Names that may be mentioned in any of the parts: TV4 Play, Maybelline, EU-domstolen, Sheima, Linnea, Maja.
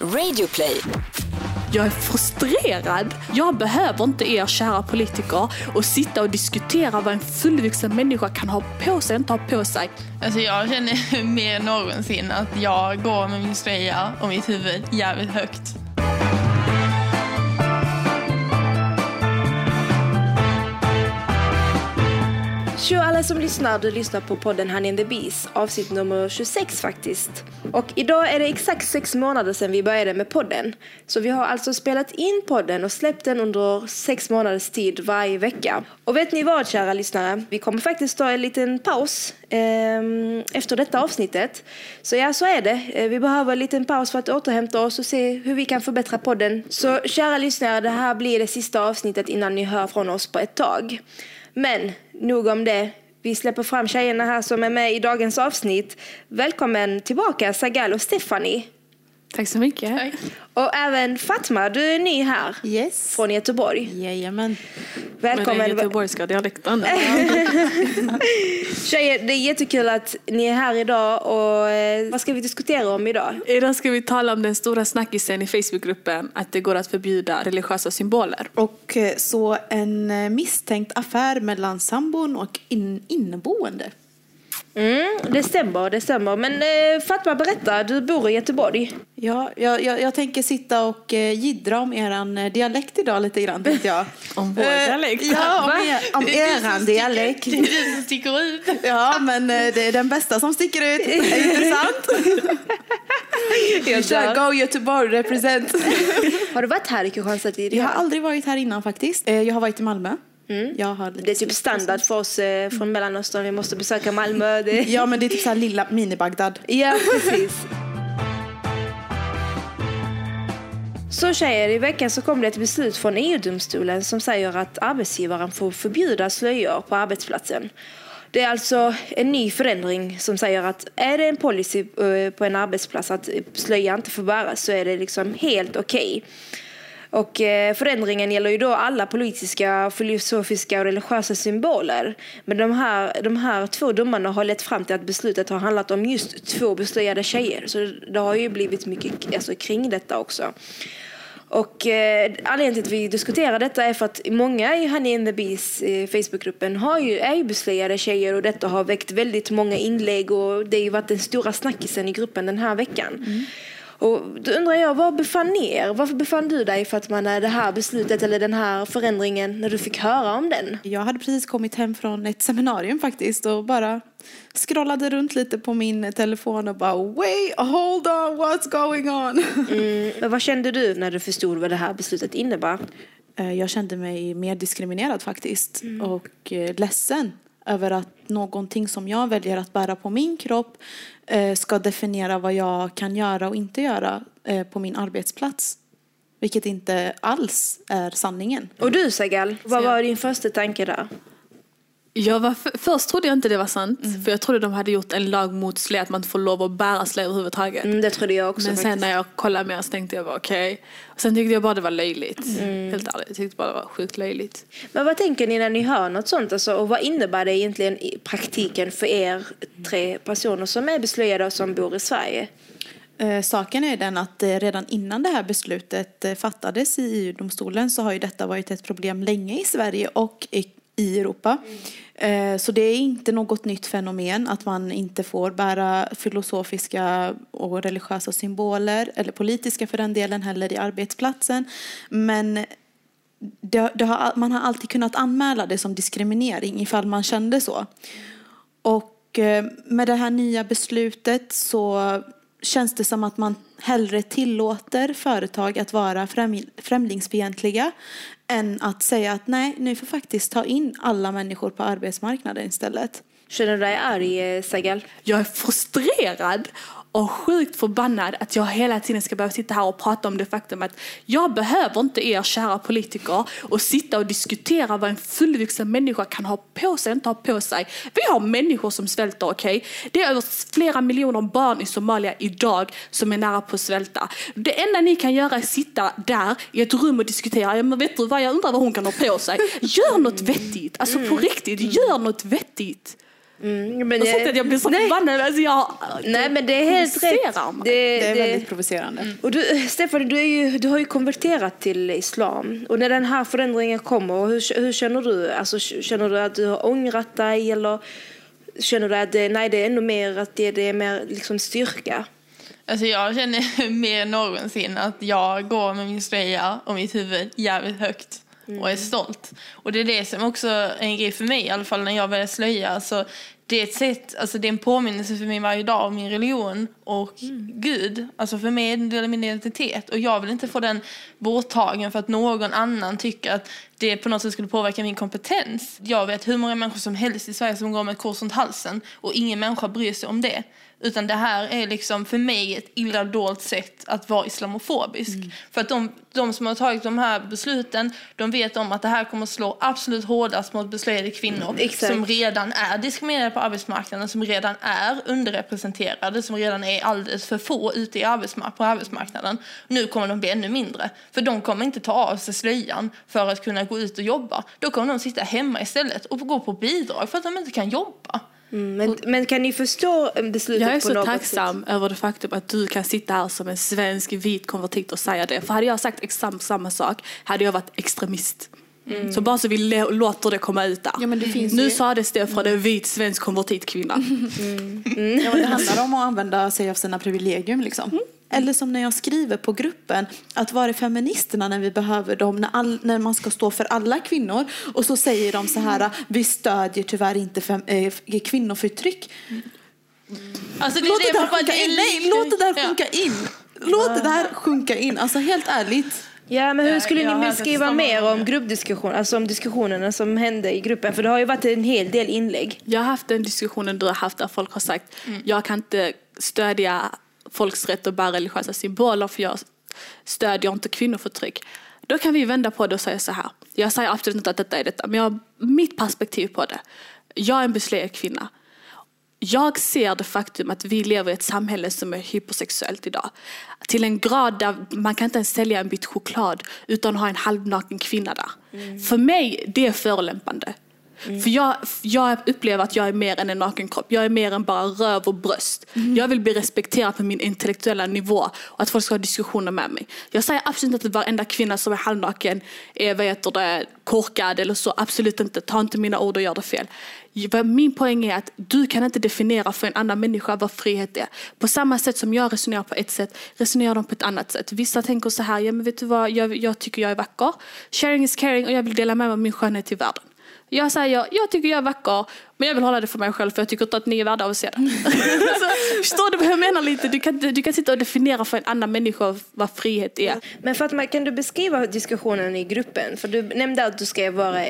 Radioplay. Jag är frustrerad. Jag behöver inte er kära politiker och sitta och diskutera vad en fullvuxen människa kan ha på sig och inte ha på sig. Alltså jag känner mer än någonsin att jag går med min ströja och mitt huvud jävligt högt. Tjo alla som lyssnar, du lyssnar på podden Honey in the Beast, avsnitt nummer 26 faktiskt. Och idag är det exakt 6 månader sedan vi började med podden. Så vi har alltså spelat in podden och släppt den under 6 månaders tid varje vecka. Och vet ni vad, kära lyssnare? Vi kommer faktiskt ta en liten paus efter detta avsnittet. Så ja, så är det. Vi behöver en liten paus för att återhämta oss och se hur vi kan förbättra podden. Så kära lyssnare, det här blir det sista avsnittet innan ni hör från oss på ett tag. Men nog om det. Vi släpper fram tjejerna här som är med i dagens avsnitt. Välkommen tillbaka Sagal och Stephanie. Tack så mycket. Tack. Och även Fatma, du är ny här. Yes. Från Göteborg. Jajamän. Välkommen. Med den göteborgska dialekten. Tjejer, det är jättekul att ni är här idag. Och vad ska vi diskutera om idag? Idag ska vi tala om den stora snackisen i Facebookgruppen att det går att förbjuda religiösa symboler. Och så en misstänkt affär mellan sambon och inneboende. Mm, det stämmer. Men Fatma, berätta, du bor i Göteborg. Ja, jag tänker sitta och giddra om eran dialekt idag lite grann, tänkte jag. Om vår dialekt? Ja, om eran dialekt. Det är du som sticker ut. Ja, men det är den bästa som sticker ut. Är intressant. Vi kör Go Göteborg represent. Har du varit här i Kristianstad? Jag har aldrig varit här innan faktiskt. Jag har varit i Malmö. Mm. Det är typ standard för oss från Mellanöstern. Vi måste besöka Malmö. Ja, men det är typ så här lilla mini-Bagdad. Ja, precis. Så tjejer, i veckan så kom det ett beslut från EU-domstolen som säger att arbetsgivaren får förbjuda slöjor på arbetsplatsen. Det är alltså en ny förändring som säger att är det en policy på en arbetsplats att slöja inte får bäras, så är det liksom helt okej. Och förändringen gäller ju då alla politiska, filosofiska och religiösa symboler. Men de här 2 domarna har lett fram till att beslutet har handlat om just 2 beslöjade tjejer. Så det har ju blivit mycket kring detta också. Och anledningen till att vi diskuterar detta är för att många i Honey in the Beast Facebookgruppen är ju beslöjade tjejer. Och detta har väckt väldigt många inlägg och det har ju varit den stora snackisen i gruppen den här veckan. Mm. Och då undrar jag, varför befann du dig för att man är det här beslutet eller den här förändringen när du fick höra om den? Jag hade precis kommit hem från ett seminarium faktiskt och bara scrollade runt lite på min telefon och bara wait, hold on, what's going on? Men vad kände du när du förstod vad det här beslutet innebar? Jag kände mig mer diskriminerad faktiskt och ledsen över att någonting som jag väljer att bära på min kropp ska definiera vad jag kan göra och inte göra på min arbetsplats. Vilket inte alls är sanningen. Och du Sagal, vad var din första tanke där? Jag först trodde jag inte det var sant. Mm. För jag trodde de hade gjort en lag mot slä att man inte får lov att bära slä överhuvudtaget. Mm, det trodde jag också. Men sen när jag kollade mer så tänkte jag bara okej. Och sen tyckte jag bara det var löjligt. Mm. Helt ärligt, jag tyckte bara det var sjukt löjligt. Men vad tänker ni när ni hör något sånt? Alltså, och vad innebär det egentligen i praktiken för er 3 personer som är beslöjade och som bor i Sverige? Saken är den att redan innan det här beslutet fattades i EU-domstolen så har ju detta varit ett problem länge i Sverige och i Europa. Så det är inte något nytt fenomen att man inte får bära filosofiska och religiösa symboler eller politiska för den delen heller i arbetsplatsen. Men man har alltid kunnat anmäla det som diskriminering ifall man kände så. Och med det här nya beslutet så känns det som att man hellre tillåter företag att vara främlingsfientliga än att säga att nej, nu får faktiskt ta in alla människor på arbetsmarknaden istället. Känner du dig arg, Sagal? Jag är frustrerad och sjukt förbannad att jag hela tiden ska behöva sitta här och prata om det faktum att jag behöver inte er kära politiker och sitta och diskutera vad en fullvuxen människa kan ha på sig och inte ha på sig. Vi har människor som svälter, okej? Det är över flera miljoner barn i Somalia idag som är nära på att svälta. Det enda ni kan göra är sitta där i ett rum och diskutera. Ja, men vet du vad, jag undrar vad hon kan ha på sig. Gör något vettigt. Alltså på riktigt, gör något vettigt. Men jag blir så förbannad. Alltså nej, men det är helt rätt. Det är väldigt provocerande. Mm. Och du, Stefan, du har ju konverterat till islam. Och när den här förändringen kommer, hur känner du? Alltså, känner du att du har ångrat dig? Eller känner du att det är ännu mer, att det är mer liksom styrka? Alltså jag känner mer någonsin att jag går med min slöja och mitt huvud jävligt högt. Mm. Och är stolt. Och det är det som också är en grej för mig, i alla fall när jag börjar slöja. Så det är ett sätt, alltså det är en påminnelse för mig varje dag om min religion och Gud. Alltså för mig är det en del av min identitet. Och jag vill inte få den borttagen för att någon annan tycker att det på något sätt skulle påverka min kompetens. Jag vet hur många människor som helst i Sverige som går med ett kors runt halsen. Och ingen människa bryr sig om det. Utan det här är liksom för mig ett illa dolt sätt att vara islamofobisk. Mm. För att de som har tagit de här besluten, de vet om att det här kommer att slå absolut hårdast mot beslöjade kvinnor. Mm. Som redan är diskriminerade på arbetsmarknaden, som redan är underrepresenterade, som redan är alldeles för få ute på arbetsmarknaden. Nu kommer de bli ännu mindre. För de kommer inte ta av sig slöjan för att kunna gå ut och jobba. Då kommer de sitta hemma istället och gå på bidrag för att de inte kan jobba. Mm, men kan ni förstå beslutet? Jag är så tacksam över det faktum att du kan sitta här som en svensk vit konvertit och säga det. För hade jag sagt exakt samma sak hade jag varit extremist. Mm. Så bara så vi låter det komma ut där. Ja, men det finns nu sa det Stefan, en vit svensk konvertit kvinna. Ja, det handlar om att använda sig av sina privilegium liksom. Mm. Eller som när jag skriver på gruppen, att vara feministerna när vi behöver dem, när man ska stå för alla kvinnor. Och så säger de så här: vi stödjer tyvärr inte kvinnoförtryck. Alltså, det låt det där sjunka in. Nej, låt det där sjunka in. Låt det där sjunka in. Alltså helt ärligt. Ja, men hur skulle ni skriva mer om gruppdiskussion, alltså om diskussionerna som hände i gruppen? För det har ju varit en hel del inlägg. Jag har haft den diskussionen du har haft där folk har sagt jag kan inte stödja folks rätt att bära religiösa symboler för jag stödjer inte kvinnoförtryck. Då kan vi vända på det och säga så här. Jag säger absolut inte att detta är detta, men jag har mitt perspektiv på det. Jag är en beslöjad kvinna. Jag ser det faktum att vi lever i ett samhälle som är hypersexuellt idag. Till en grad där man kan inte ens sälja en bit choklad utan att ha en halvnaken kvinna där. Mm. För mig, det är förolämpande. Mm. För jag upplever att jag är mer än en naken kropp. Jag är mer än bara röv och bröst. Mm. Jag vill bli respekterad på min intellektuella nivå och att folk ska ha diskussioner med mig. Jag säger absolut inte att varenda kvinna som är halvnaken är korkad eller så. Absolut inte. Ta inte mina ord och gör det fel. Min poäng är att du kan inte definiera för en annan människa vad frihet är. På samma sätt som jag resonerar på ett sätt resonerar de på ett annat sätt. Vissa tänker så här, ja, men vet du vad? Jag tycker jag är vacker. Sharing is caring och jag vill dela med mig av min skönhet till världen. Jag säger, jag tycker jag är vacker, men jag vill hålla det för mig själv för jag tycker inte att ni är värda av att se det. Förstår du vad jag menar lite? Du kan sitta och definiera för en annan människa vad frihet är. Men Fatma, kan du beskriva diskussionen i gruppen? För du nämnde att du ska vara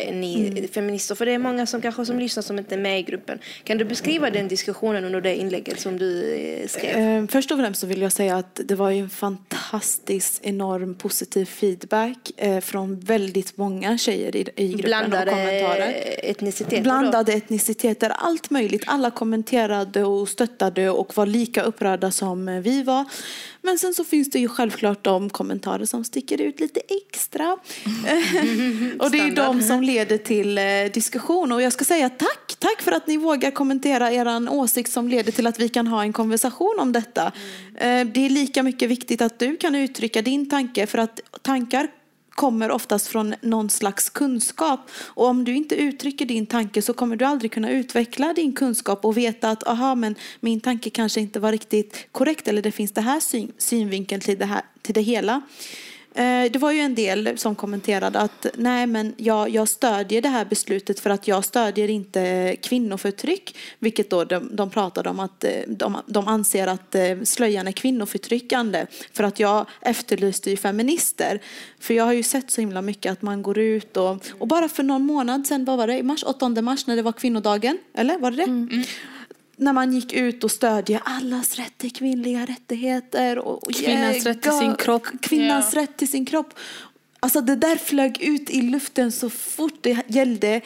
feminister, för det är många som kanske som lyssnar som inte är med i gruppen. Kan du beskriva den diskussionen under det inlägget som du skrev? Först och främst så vill jag säga att det var ju en fantastisk, enorm positiv feedback från väldigt många tjejer i gruppen. Blandade etniciteter. Blandade etniciteter. Allt möjligt. Alla kommenterade och stöttade och var lika upprörda som vi var. Men sen så finns det ju självklart de kommentarer som sticker ut lite extra. Och det är de som leder till diskussion. Och jag ska säga tack för att ni vågar kommentera er åsikt som leder till att vi kan ha en konversation om detta. Det är lika mycket viktigt att du kan uttrycka din tanke, för att tankar kommer oftast från någon slags kunskap. Och om du inte uttrycker din tanke så kommer du aldrig kunna utveckla din kunskap och veta att men min tanke kanske inte var riktigt korrekt, eller det finns det här synvinkeln till det hela. Det var ju en del som kommenterade att nej, men jag stödjer det här beslutet för att jag stödjer inte kvinnoförtryck. Vilket då de pratade om att de anser att slöjan är kvinnoförtryckande. För att jag efterlyste ju feminister. För jag har ju sett så himla mycket att man går ut och bara för någon månad sedan, vad var det? I mars, 8 mars när det var kvinnodagen, eller var det det? Mm. När man gick ut och stödjer allas rätt till kvinnliga rättigheter. Och kvinnans rätt till sin kropp. Kvinnans rätt till sin kropp. Alltså det där flög ut i luften så fort det gällde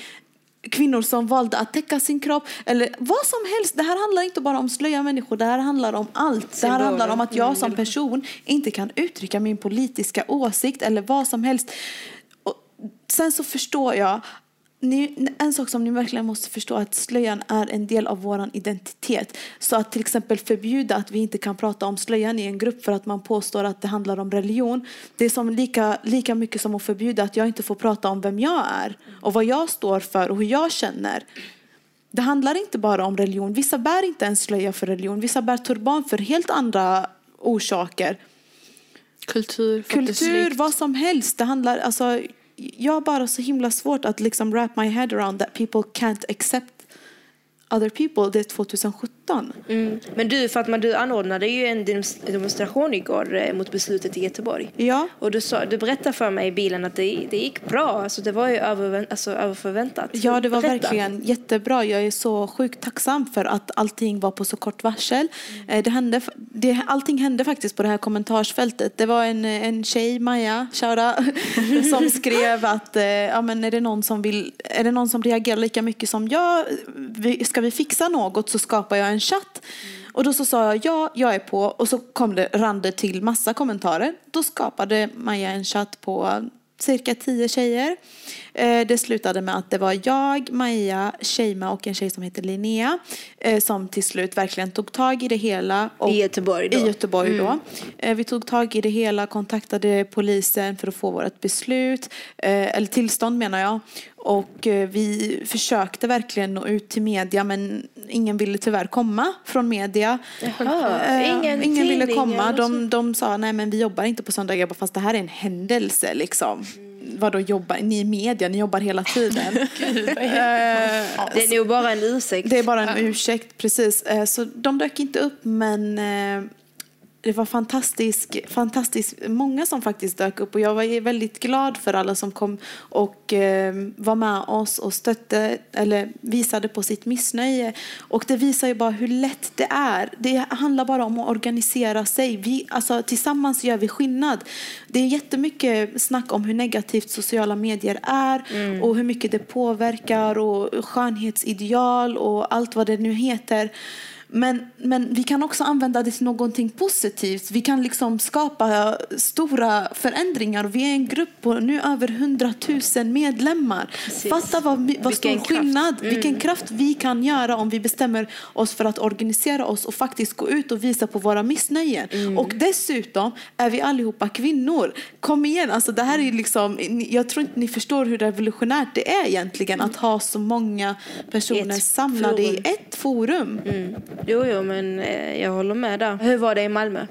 kvinnor som valde att täcka sin kropp. Eller vad som helst. Det här handlar inte bara om slöja människor. Det här handlar om allt. Det här handlar om att jag som person inte kan uttrycka min politiska åsikt. Eller vad som helst. Och sen så förstår jag en sak som ni verkligen måste förstå, att slöjan är en del av vår identitet. Så att till exempel förbjuda att vi inte kan prata om slöjan i en grupp för att man påstår att det handlar om religion, det är som lika mycket som att förbjuda att jag inte får prata om vem jag är och vad jag står för och hur jag känner. Det handlar inte bara om religion. Vissa bär inte en slöja för religion. Vissa bär turban för helt andra orsaker. Kultur, vad som helst. Det handlar, alltså, jag har bara så himla svårt att liksom wrap my head around that people can't accept other people. Det är 2017. Mm. Men du, Fatma, du anordnade ju en demonstration igår mot beslutet i Göteborg. Ja. Och du berättade för mig i bilen att det gick bra. Alltså, det var ju överförväntat. Ja, det var verkligen jättebra. Jag är så sjukt tacksam för att allting var på så kort varsel. Mm. Allting hände faktiskt på det här kommentarsfältet. Det var en tjej, Maja, som skrev att men är det någon som reagerar lika mycket som jag? Ska vi fixa något så skapar jag en chatt. Och då så sa jag jag är på. Och så kom det rande till massa kommentarer. Då skapade Maja en chatt på cirka 10 tjejer. Det slutade med att det var jag, Maja, Sheima och en tjej som heter Linnea som till slut verkligen tog tag i det hela. Och I Göteborg då. Vi tog tag i det hela, kontaktade polisen för att få vårt beslut. Eller tillstånd menar jag. Och vi försökte verkligen nå ut till media, men ingen ville tyvärr komma från media. Ingen ville komma. De sa nej, men vi jobbar inte på söndagar, fast det här är en händelse liksom. Vadå jobbar? Ni är media, ni jobbar hela tiden. Gud, det är nog bara en ursäkt. Det är bara en ursäkt, precis. Så de dök inte upp, men det var fantastiskt många som faktiskt dök upp, och jag var väldigt glad för alla som kom och var med oss och stötte eller visade på sitt missnöje. Och det visar ju bara hur lätt det är. Det handlar bara om att organisera sig. Tillsammans gör vi skillnad. Det är jättemycket snack om hur negativt sociala medier är och hur mycket det påverkar och skönhetsideal och allt vad det nu heter. Men vi kan också använda det till någonting positivt. Vi kan liksom skapa stora förändringar. Vi är en grupp på nu över 100 000 medlemmar. Precis. Fatta vad stor skillnad, vilken kraft vi kan göra om vi bestämmer oss för att organisera oss och faktiskt gå ut och visa på våra missnöjen. Mm. Och dessutom är vi allihopa kvinnor. Kom igen, alltså det här är liksom, jag tror inte ni förstår hur revolutionärt det är egentligen att ha så många personer samlade i ett forum. Mm. Jo, men jag håller med där. Hur var det i Malmö?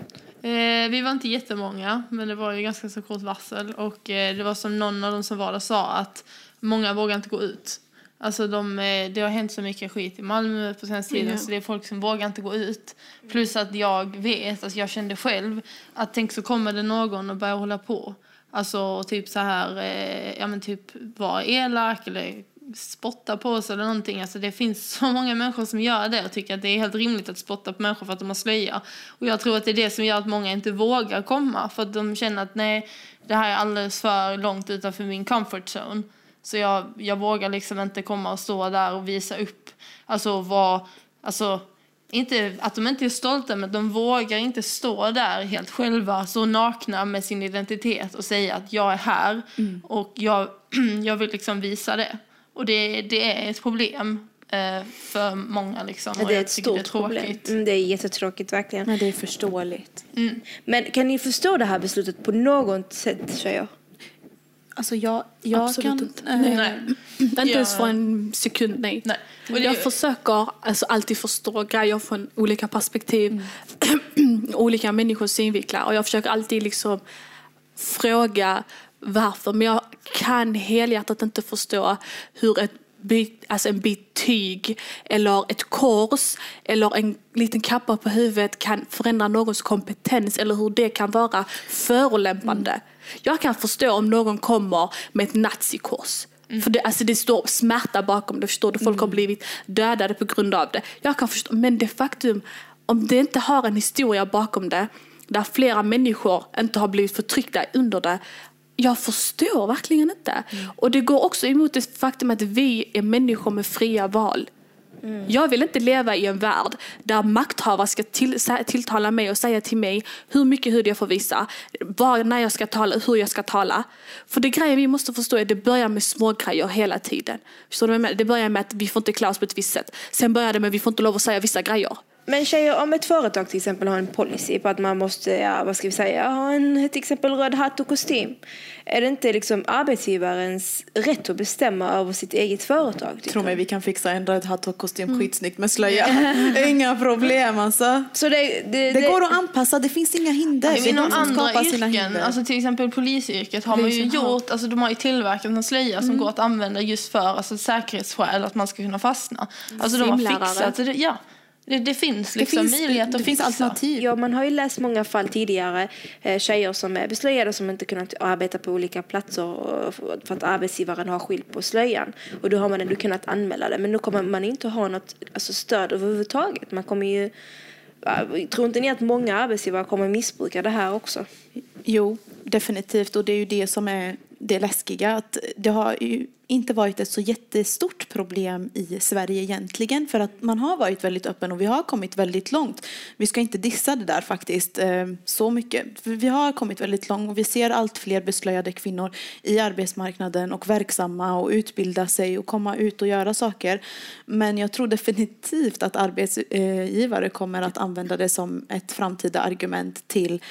Vi var inte jättemånga, men det var ju ganska så kort varsel. Och det var som någon av dem som var där sa, att många vågar inte gå ut. Alltså det har hänt så mycket skit i Malmö på senaste tiden, så det är folk som vågar inte gå ut. Plus att jag vet, alltså jag kände själv, att tänk så kommer det någon och börjar hålla på. Alltså typ så här, typ vara elak eller spotta på oss eller någonting. Alltså det finns så många människor som gör det. Jag tycker att det är helt rimligt att spotta på människor för att de har slöja. Och jag tror att det är det som gör att många inte vågar komma. För att de känner att nej, det här är alldeles för långt utanför min comfort zone. Så jag vågar liksom inte komma och stå där och visa upp. Inte att de inte är stolta, men de vågar inte stå där helt själva så nakna med sin identitet och säga att jag är här och jag vill liksom visa det. Och det är ett problem för många. Liksom. Det är ett stort problem. Det är jättetråkigt verkligen. Ja, det är förståeligt. Mm. Men kan ni förstå det här beslutet på något sätt, säger jag? Alltså jag absolut kan inte. Nej. Inte ens för en sekund, nej. Och jag försöker alltid förstå grejer från olika perspektiv. Olika människors synvinklar. Och jag försöker alltid liksom fråga varför, men jag kan helhjärtat inte förstå hur en bit tyg eller ett kors eller en liten kappa på huvudet kan förändra någons kompetens, eller hur det kan vara förolämpande. Jag kan förstå om någon kommer med ett nazikors. För det står smärta bakom det, förstår du? Folk har blivit dödade på grund av det. Jag kan förstå, men det faktum, om det inte har en historia bakom det, där flera människor inte har blivit förtryckta under det, jag förstår verkligen inte. Och det går också emot det faktum att vi är människor med fria val. Mm. Jag vill inte leva i en värld där makthavare ska tilltala mig och säga till mig hur mycket hud jag får visa, var, när jag ska tala, hur jag ska tala. För det grejen vi måste förstå är att det börjar med små grejer hela tiden. Förstår du vad jag menar? Det börjar med att vi får inte klä oss på ett visst sätt. Sen börjar det med att vi får inte lov att säga vissa grejer. Men tjejer, om ett företag till exempel har en policy på att man måste, ja, vad ska vi säga, ha en till exempel röd hatt och kostym. Är det inte liksom arbetsgivarens rätt att bestämma över sitt eget företag? Tror mig, vi kan fixa en röd hatt och kostym skitsnyggt med slöja. Inga problem alltså. Så det går att anpassa, det finns inga hinder. Alltså, inom andra yrken, alltså till exempel polisyrket har man ju gjort, alltså de har ju tillverkat en slöja som går att använda just för alltså, säkerhetsskäl, att man ska kunna fastna. Alltså de har fixat, ja. Det finns liksom möjlighet och finns alternativ. Ja, man har ju läst många fall tidigare, tjejer som är beslöjade som inte kunnat arbeta på olika platser för att arbetsgivaren har skylt på slöjan. Och då har man ändå kunnat anmäla det. Men nu kommer man inte ha något alltså, stöd överhuvudtaget. Man kommer ju... Tror inte ni att många arbetsgivare kommer missbruka det här också? Jo, definitivt. Och det är ju det som är det läskiga. Att det har ju inte varit ett så jättestort problem i Sverige egentligen. För att man har varit väldigt öppen och vi har kommit väldigt långt. Vi ska inte dissa det där faktiskt så mycket. För vi har kommit väldigt långt och vi ser allt fler beslöjade kvinnor i arbetsmarknaden och verksamma och utbilda sig och komma ut och göra saker. Men jag tror definitivt att arbetsgivare kommer att använda det som ett framtida argument till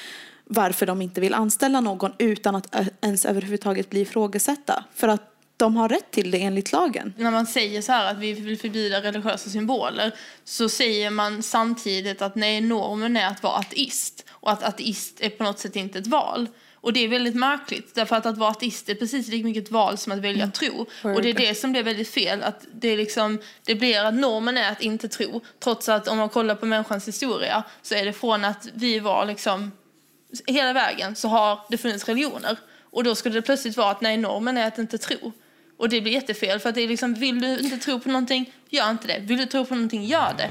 varför de inte vill anställa någon utan att ens överhuvudtaget bli ifrågasatta. För att de har rätt till det enligt lagen. När man säger så här att vi vill förbjuda religiösa symboler så säger man samtidigt att nej, normen är att vara ateist. Och att ateist är på något sätt inte ett val. Och det är väldigt märkligt. Därför att vara ateist är precis lika mycket ett val som att välja tro. Och det är det som blir väldigt fel. Att det, är liksom, det blir att normen är att inte tro. Trots att om man kollar på människans historia så är det från att vi var liksom... Hela vägen så har det funnits religioner. Och då skulle det plötsligt vara att nej, normen är att inte tro. Och det blir jättefel för att det är liksom, vill du inte tro på någonting, gör inte det. Vill du tro på någonting, gör det.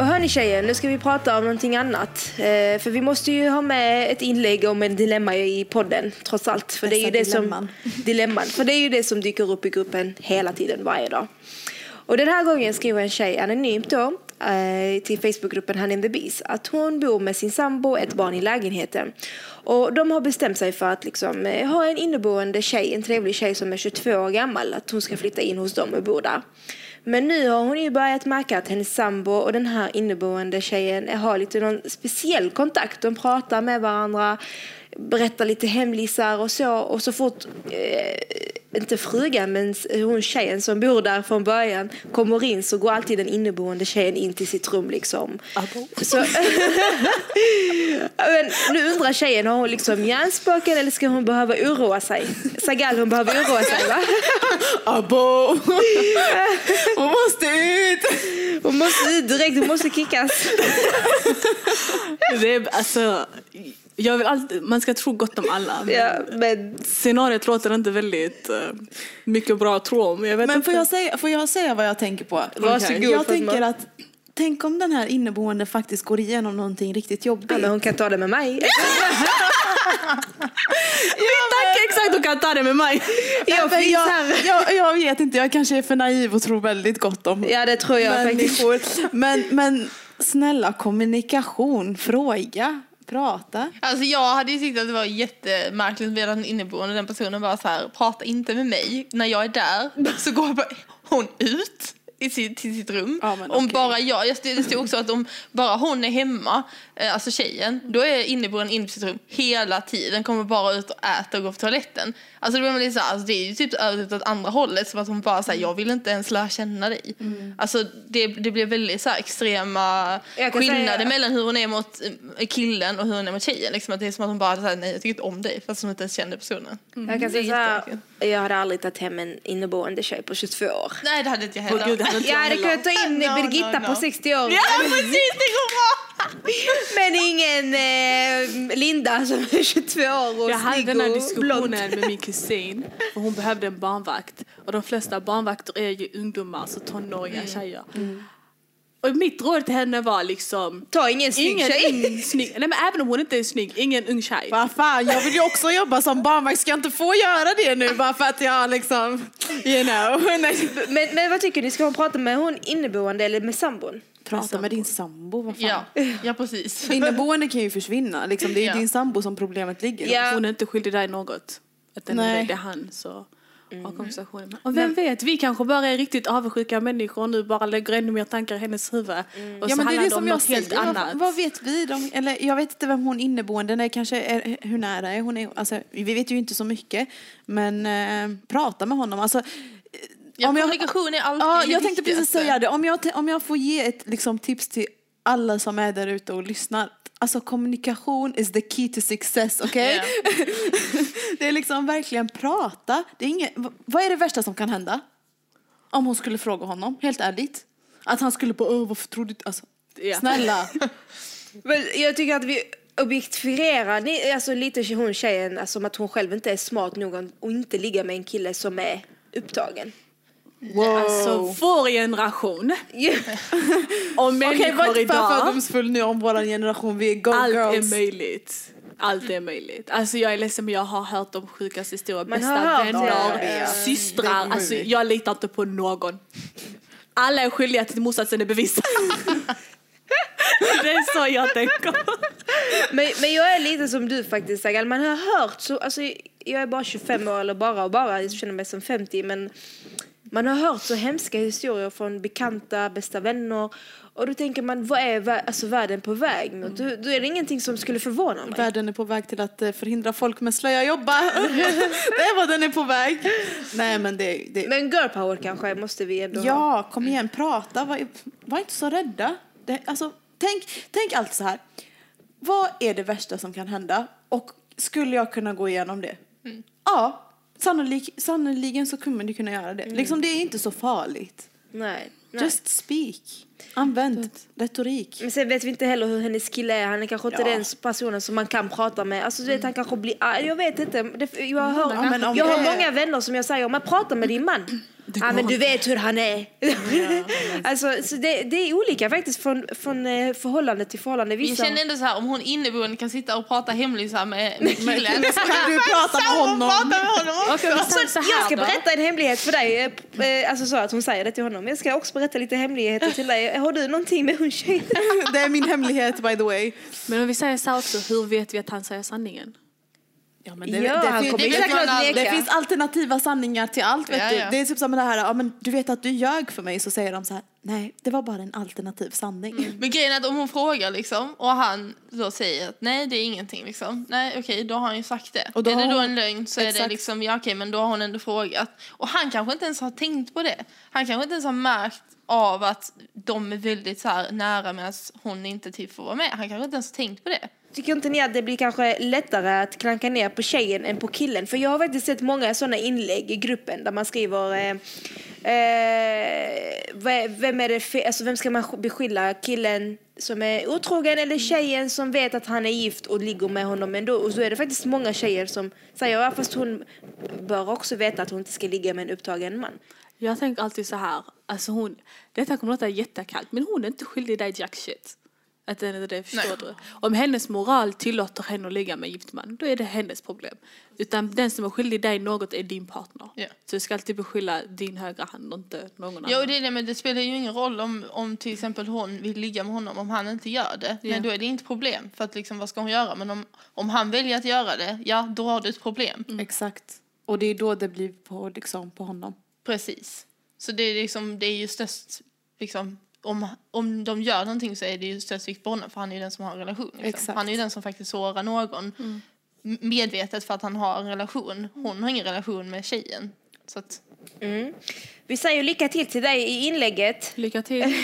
Och hörni tjejer, nu ska vi prata om någonting annat. För vi måste ju ha med ett inlägg om en dilemma i podden, trots allt. För det är ju det som, dilemman. För det är ju det som dyker upp i gruppen hela tiden, varje dag. Och den här gången skriver en tjej anonymt då till Facebookgruppen Honey in the Beast att hon bor med sin sambo, ett barn i lägenheten. Och de har bestämt sig för att liksom, ha en inneboende tjej, en trevlig tjej som är 22 år gammal, att hon ska flytta in hos dem och bo där. Men nu har hon ju börjat märka att hennes sambo och den här inneboende tjejen har lite någon speciell kontakt. De pratar med varandra, berättar lite hemlisar och så. Och så fort, inte frugan, men hon tjejen som bor där från början kommer in så går alltid den inneboende tjejen in till sitt rum liksom. Så, men nu undrar tjejen, har hon liksom hjärnspöken eller ska hon behöva oroa sig? Sagal, hon behöver oroa sig, va? Abo! Hon måste ut! Hon måste ut direkt, hon måste kickas. Det är alltså... Jag vill alltid, man ska tro gott om alla. Men scenariot låter inte väldigt mycket bra att tro om. Jag vet men inte. Får jag säga vad jag tänker på? Varsågod, jag tänker att tänk om den här inneboende faktiskt går igenom någonting riktigt jobbigt. Eller hon kan ta det med mig. Exakt, hon kan ta det med mig. Jag vet inte, jag kanske är för naiv och tror väldigt gott om. Ja, det tror jag människor. Faktiskt. Men snälla, kommunikation, fråga. Prata. Alltså jag hade ju tyckt att det var jättemärkligt med den inneboende. Den personen bara så här, prata inte med mig. När jag är där så går bara hon ut till sitt rum. Ja, men, om bara jag stod också att om bara hon är hemma, alltså tjejen, då är inneboende inne på sitt rum hela tiden. Kommer bara ut och äta och gå på toaletten. Alltså, då blir man liksom, alltså det är ju typ övrigt åt andra hållet. Som att hon bara säger, jag vill inte ens lära känna dig. Mm. Alltså det blir väldigt så här, extrema skillnader mellan hur hon är mot killen och hur hon är mot tjejen. Liksom, att det är som att hon bara säger, nej jag tycker inte om dig. Fast hon inte ens känner personen. Mm. Jag kan säga här, jag hade aldrig tagit hem en inneboende tjej på 22 år. Nej, det hade inte jag heller. Jag hade kunnat ta in Birgitta på 60 år. Ja, precis, det går bra. Men ingen Linda som är 22 år och jag hade den här diskussionen med min kusin och hon behövde en barnvakt. Och de flesta barnvakter är ju ungdomar, så tonåriga tjejer. Mm. Och mitt råd till henne var liksom... Ta ingen snygg tjej. Nej, men även om hon inte är snygg, ingen ung tjej. Vad fan, jag vill ju också jobba som barnvakt. Ska jag inte få göra det nu? Bara för att jag liksom... You know. Men vad tycker ni? Ska hon prata med hon inneboende eller med sambon? Prata med din sambo, vad fan? Ja, precis. Inneboende kan ju försvinna. Liksom. Det är ju din sambo som problemet ligger. Ja. Hon är inte skyldig dig något. Att den är det han, så... Mm. Och vem vet, vi kanske bara är riktigt avundsjuka människor och nu bara lägger ännu mer tankar i hennes huvud. Mm. Och så ja, men det handlar det om något helt annat. Vad vet vi? Eller jag vet inte vem hon inneboende är, kanske är, hur nära är hon är. Alltså, vi vet ju inte så mycket, men prata med honom. Alltså, kommunikation är alltid det viktigaste. Jag tänkte precis säga det. Om jag får ge ett liksom, tips till alla som är där ute och lyssnar. Alltså kommunikation is the key to success, okej? Okay? Yeah. Det är liksom verkligen prata. Det är inget, vad är det värsta som kan hända? Om hon skulle fråga honom, helt ärligt. Att han skulle på, varför tror du... Alltså, snälla. Men jag tycker att vi objektifierar alltså, lite hon tjejen alltså, att hon själv inte är smart nog och inte ligga med en kille som är upptagen. Wow. Alltså vår generation och människor idag nu om vår generation, vi är go allt girls. Är möjligt, allt är möjligt. Alltså jag är ledsen, men jag har hört om sjukaste historier, bästa vänner, systrar, alltså jag litar inte på någon. Alla är skyldiga till motsatsen är bevisat. Det är så jag tänker. Men jag är lite som du faktiskt, Sagal. Man har hört så, alltså jag är bara 25 år eller bara jag känner mig som 50, men man har hört så hemska historier från bekanta, bästa vänner. Och då tänker man, vad är alltså, världen på väg mot? Då är det ingenting som skulle förvåna mig. Världen är på väg till att förhindra folk med slöja jobba. Det är vad den är på väg. Nej, men det... Men girl power kanske måste vi ändå... Ja, kom igen, prata. Var inte så rädda. Alltså, tänk allt så här. Vad är det värsta som kan hända? Och skulle jag kunna gå igenom det? Mm. Ja. Sannoliken så kommer du kunna göra det. Liksom, det är inte så farligt. Nej. Just speak. Använd retorik. Men sen vet vi inte heller hur hennes kille är. Han är kanske inte den personen som man kan prata med. Alltså, du vet, han kanske blir... Jag vet inte. Jag har många vänner som jag säger, man pratar med din man. Ja, men du vet hur han är. Alltså, så det är olika faktiskt från förhållande till förhållande. Vi känner ändå så här, om hon inneboende kan sitta och prata hemligt så här med killen. Så kan du prata med honom. Jag ska berätta en hemlighet för dig. Alltså så att hon säger det till honom. Jag ska också berätta lite hemligheter till dig. Har du någonting med hon tjejen? Det är min hemlighet, by the way. Men om vi säger så också, hur vet vi att han säger sanningen? Ja, men det finns alternativa sanningar till allt, vet du. Det är typ som det här, men du vet att du ljög för mig, så säger de så här, nej, det var bara en alternativ sanning. Men grejen är att om hon frågar liksom, och han då säger att nej, det är ingenting liksom. Nej, okej, då har han ju sagt det. Och då är det då en lögn, så exakt. Är det liksom, ja okej, men då har hon ändå frågat. Och han kanske inte ens har tänkt på det. Han kanske inte ens har märkt av att de är väldigt så här nära, medan hon inte typ får vara med. Han kanske inte ens har tänkt på det. Tycker inte ni att det blir kanske lättare att klanka ner på tjejen än på killen? För jag har faktiskt sett många sådana inlägg i gruppen där man skriver vem är det alltså vem ska man beskylla, killen som är otrogen eller tjejen som vet att han är gift och ligger med honom ändå? Och så är det faktiskt många tjejer som säger ja, fast hon bör också veta att hon inte ska ligga med en upptagen man. Jag tänker alltid så här, alltså hon, detta kommer att låta jättekallt, men hon är inte skyldig dig jack shit. Att det förstår du. Om hennes moral tillåter henne att ligga med giftman, då är det hennes problem. Utan den som är skyldig dig något är din partner. Yeah. Så du ska alltid beskylla din högra hand och inte någon annan. Ja, men det spelar ju ingen roll om till exempel hon vill ligga med honom, om han inte gör det. Yeah. Men då är det inte problem. För att liksom, vad ska hon göra? Men om han väljer att göra det, ja, då har du ett problem. Mm. Exakt. Och det är då det blir på honom. Precis. Så det är ju störst liksom... Om de gör någonting så är det ju störst vikt på honom, för han är ju den som har en relation. Liksom. Han är ju den som faktiskt sårar någon medvetet för att han har en relation. Hon har ingen relation med tjejen. Så att... Vi säger lycka till dig i inlägget. Lycka till.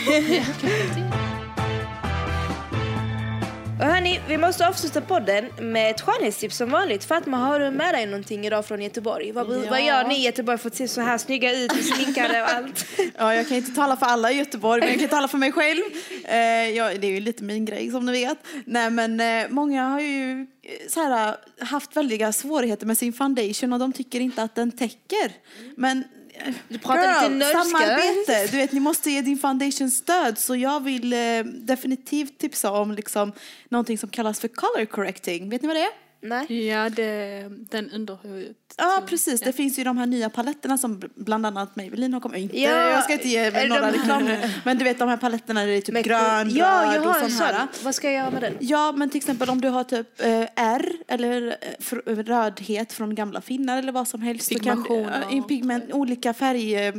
Och hörni, vi måste avsluta podden med ett skönhetstips som vanligt. Fatma, har du med dig någonting idag från Göteborg? Vad gör ni i Göteborg för att se så här snygga ut och sminkade och allt? Ja, jag kan inte tala för alla i Göteborg, men jag kan tala för mig själv. Det är ju lite min grej som ni vet. Nej, men många har ju så här, haft väldiga svårigheter med sin foundation och de tycker inte att den täcker. Men Du pratar lite nörska. Samarbete. Du vet, ni måste ge din foundation stöd. Så jag vill definitivt tipsa om liksom, någonting som kallas för color correcting. Vet ni vad det är? Nej. Ja, den underhudet. Ja, precis. Ja. Det finns ju de här nya paletterna som bland annat Maybelline har kommit. Inte, ja, jag ska inte ge några reklam nu. Men du vet, de här paletterna är typ grön, ja, röd och sånt här. Vad ska jag göra med den? Ja, men till exempel om du har typ R eller rödhet från gamla finnar eller vad som helst. Pigment, olika färg...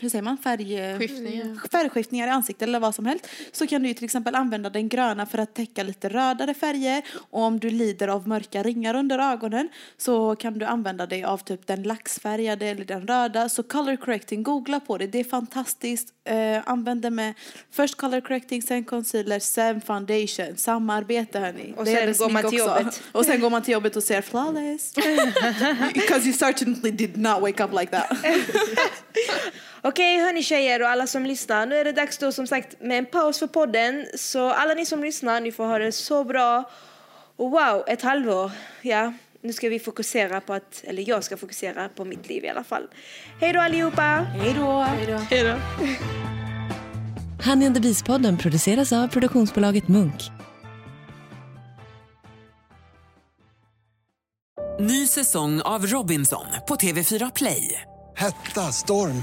Hur säger man? Färgskiftningar i ansiktet eller vad som helst. Så kan du ju till exempel använda den gröna för att täcka lite rödare färger. Och om du lider av mörka ringar under ögonen så kan du använda dig av typ den laxfärgade eller den röda. Så color correcting, googla på det. Det är fantastiskt. Använd det med först color correcting, sen concealer, sen foundation. Samarbete, hörni. Och sen går man till jobbet. Och sen går man till jobbet och säger flawless. Because you certainly did not wake up like that. Okej, hörni tjejer och alla som lyssnar. Nu är det dags då som sagt med en paus för podden. Så alla ni som lyssnar, ni får ha det så bra. Och wow, ett halvår. Ja, nu ska vi fokusera på att... Eller jag ska fokusera på mitt liv i alla fall. Hej då allihopa! Hej då! Hej då! Hej då! Honey in the Beast-podden produceras av produktionsbolaget Munk. Ny säsong av Robinson på TV4 Play. Hetta, storm...